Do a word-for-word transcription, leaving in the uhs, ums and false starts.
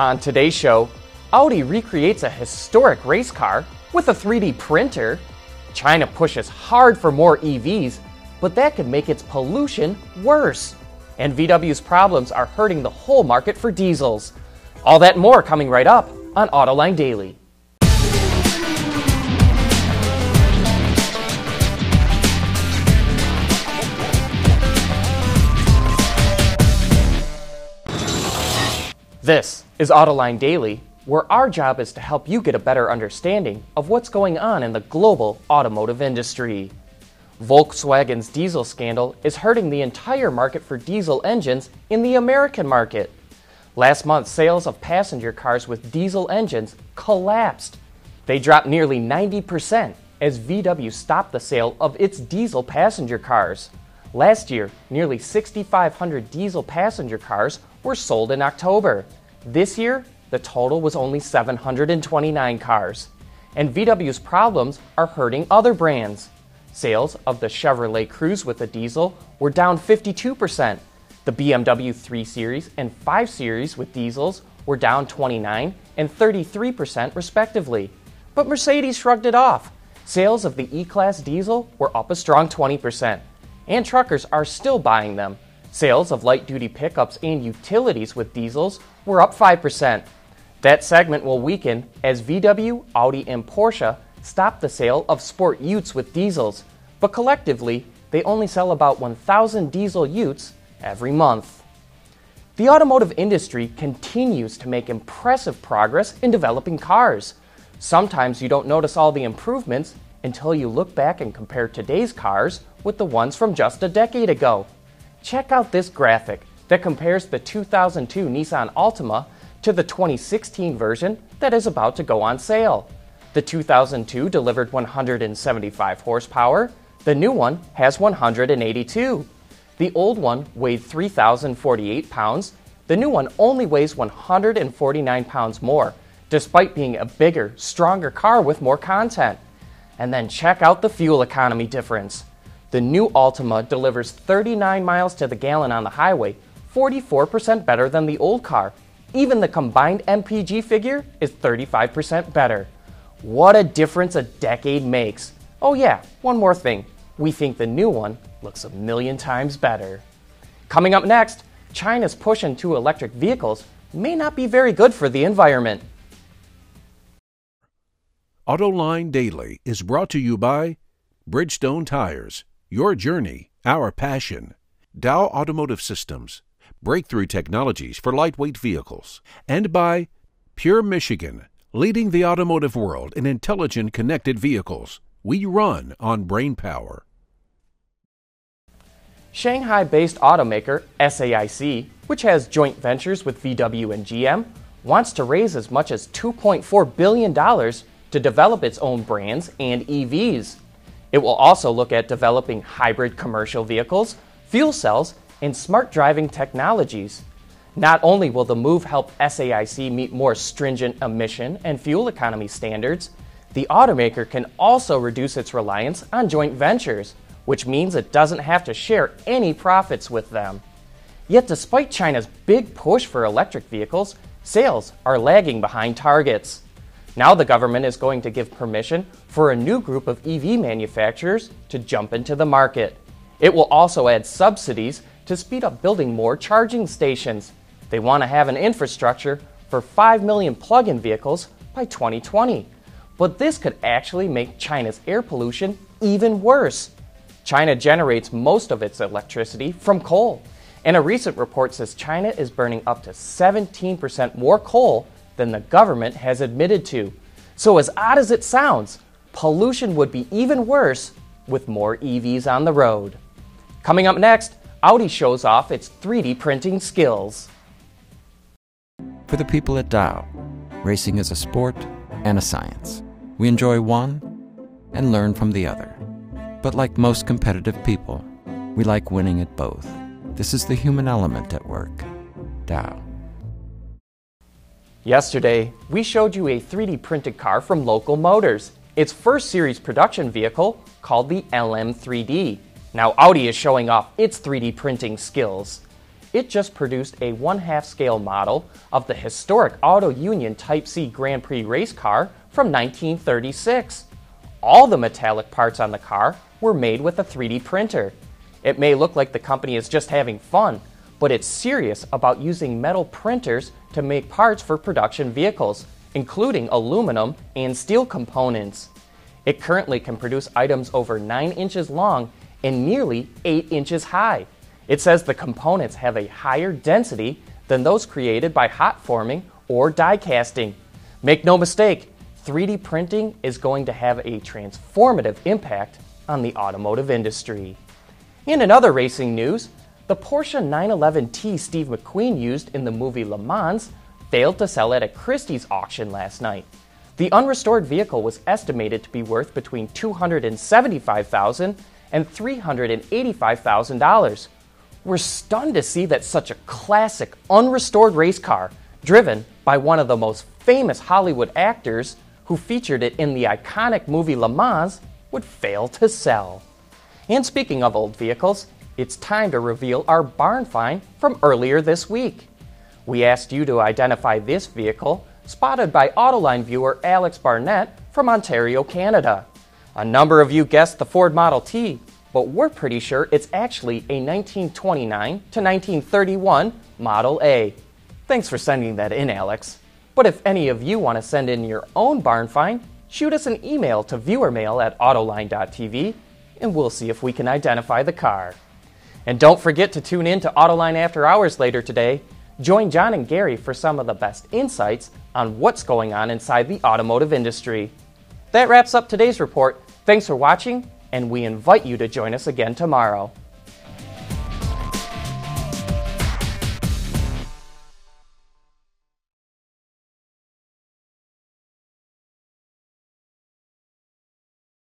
On today's show, Audi recreates a historic race car with a three D printer, China pushes hard for more E Vs, but that could make its pollution worse, and V W's problems are hurting the whole market for diesels. All that and more coming right up on Autoline Daily. This is Autoline Daily, where our job is to help you get a better understanding of what's going on in the global automotive industry. Volkswagen's diesel scandal is hurting the entire market for diesel engines in the American market. Last month, sales of passenger cars with diesel engines collapsed. They dropped nearly ninety percent as V W stopped the sale of its diesel passenger cars. Last year, nearly sixty-five hundred diesel passenger cars were sold in October. This year, the total was only seven hundred twenty-nine cars. And V W's problems are hurting other brands. Sales of the Chevrolet Cruze with a diesel were down fifty-two percent. The B M W three series and five series with diesels were down twenty-nine percent and thirty-three percent respectively. But Mercedes shrugged it off. Sales of the E-Class diesel were up a strong twenty percent. And truckers are still buying them. Sales of light-duty pickups and utilities with diesels were up five percent. That segment will weaken as V W, Audi, and Porsche stop the sale of sport utes with diesels, but collectively, they only sell about one thousand diesel utes every month. The automotive industry continues to make impressive progress in developing cars. Sometimes you don't notice all the improvements until you look back and compare today's cars with the ones from just a decade ago. Check out this graphic that compares the two thousand two Nissan Altima to the twenty sixteen version that is about to go on sale. The two thousand two delivered one hundred seventy-five horsepower. The new one has one hundred eighty-two. The old one weighed three thousand forty-eight pounds. The new one only weighs one hundred forty-nine pounds more, despite being a bigger, stronger car with more content. And then check out the fuel economy difference. The new Altima delivers thirty-nine miles to the gallon on the highway, forty-four percent better than the old car. Even the combined M P G figure is thirty-five percent better. What a difference a decade makes. Oh yeah, one more thing. We think the new one looks a million times better. Coming up next, China's push into electric vehicles may not be very good for the environment. Autoline Daily is brought to you by Bridgestone Tires. Your journey, our passion. Dow Automotive Systems, breakthrough technologies for lightweight vehicles. And by Pure Michigan, leading the automotive world in intelligent connected vehicles. We run on brain power. Shanghai-based automaker S A I C, which has joint ventures with V W and G M, wants to raise as much as two point four billion dollars to develop its own brands and E Vs. It will also look at developing hybrid commercial vehicles, fuel cells, and smart driving technologies. Not only will the move help S A I C meet more stringent emission and fuel economy standards, the automaker can also reduce its reliance on joint ventures, which means it doesn't have to share any profits with them. Yet despite China's big push for electric vehicles, sales are lagging behind targets. Now the government is going to give permission for a new group of E V manufacturers to jump into the market. It will also add subsidies to speed up building more charging stations. They want to have an infrastructure for five million plug-in vehicles by twenty twenty. But this could actually make China's air pollution even worse. China generates most of its electricity from coal, and a recent report says China is burning up to seventeen percent more coal than the government has admitted to. So as odd as it sounds, pollution would be even worse with more E Vs on the road. Coming up next, Audi shows off its three D printing skills. For the people at Dow, racing is a sport and a science. We enjoy one and learn from the other. But like most competitive people, we like winning at both. This is the human element at work. Dow. Yesterday, we showed you a three D printed car from Local Motors, its first series production vehicle called the L M three D. Now Audi is showing off its three D printing skills. It just produced a one-half scale model of the historic Auto Union Type C Grand Prix race car from nineteen thirty-six. All the metallic parts on the car were made with a three D printer. It may look like the company is just having fun, but it's serious about using metal printers to make parts for production vehicles, including aluminum and steel components. It currently can produce items over nine inches long and nearly eight inches high. It says the components have a higher density than those created by hot forming or die casting. Make no mistake, three D printing is going to have a transformative impact on the automotive industry. In another racing news, the Porsche nine eleven T Steve McQueen used in the movie Le Mans failed to sell at a Christie's auction last night. The unrestored vehicle was estimated to be worth between two hundred seventy-five thousand dollars and three hundred eighty-five thousand dollars. We're stunned to see that such a classic, unrestored race car, driven by one of the most famous Hollywood actors who featured it in the iconic movie Le Mans, would fail to sell. And speaking of old vehicles, it's time to reveal our barn find from earlier this week. We asked you to identify this vehicle, spotted by Autoline viewer Alex Barnett from Ontario, Canada. A number of you guessed the Ford Model T, but we're pretty sure it's actually a nineteen twenty-nine to nineteen thirty-one Model A. Thanks for sending that in, Alex. But if any of you want to send in your own barn find, shoot us an email to viewermail at autoline dot t v and we'll see if we can identify the car. And don't forget to tune in to Autoline After Hours later today. Join John and Gary for some of the best insights on what's going on inside the automotive industry. That wraps up today's report. Thanks for watching, and we invite you to join us again tomorrow.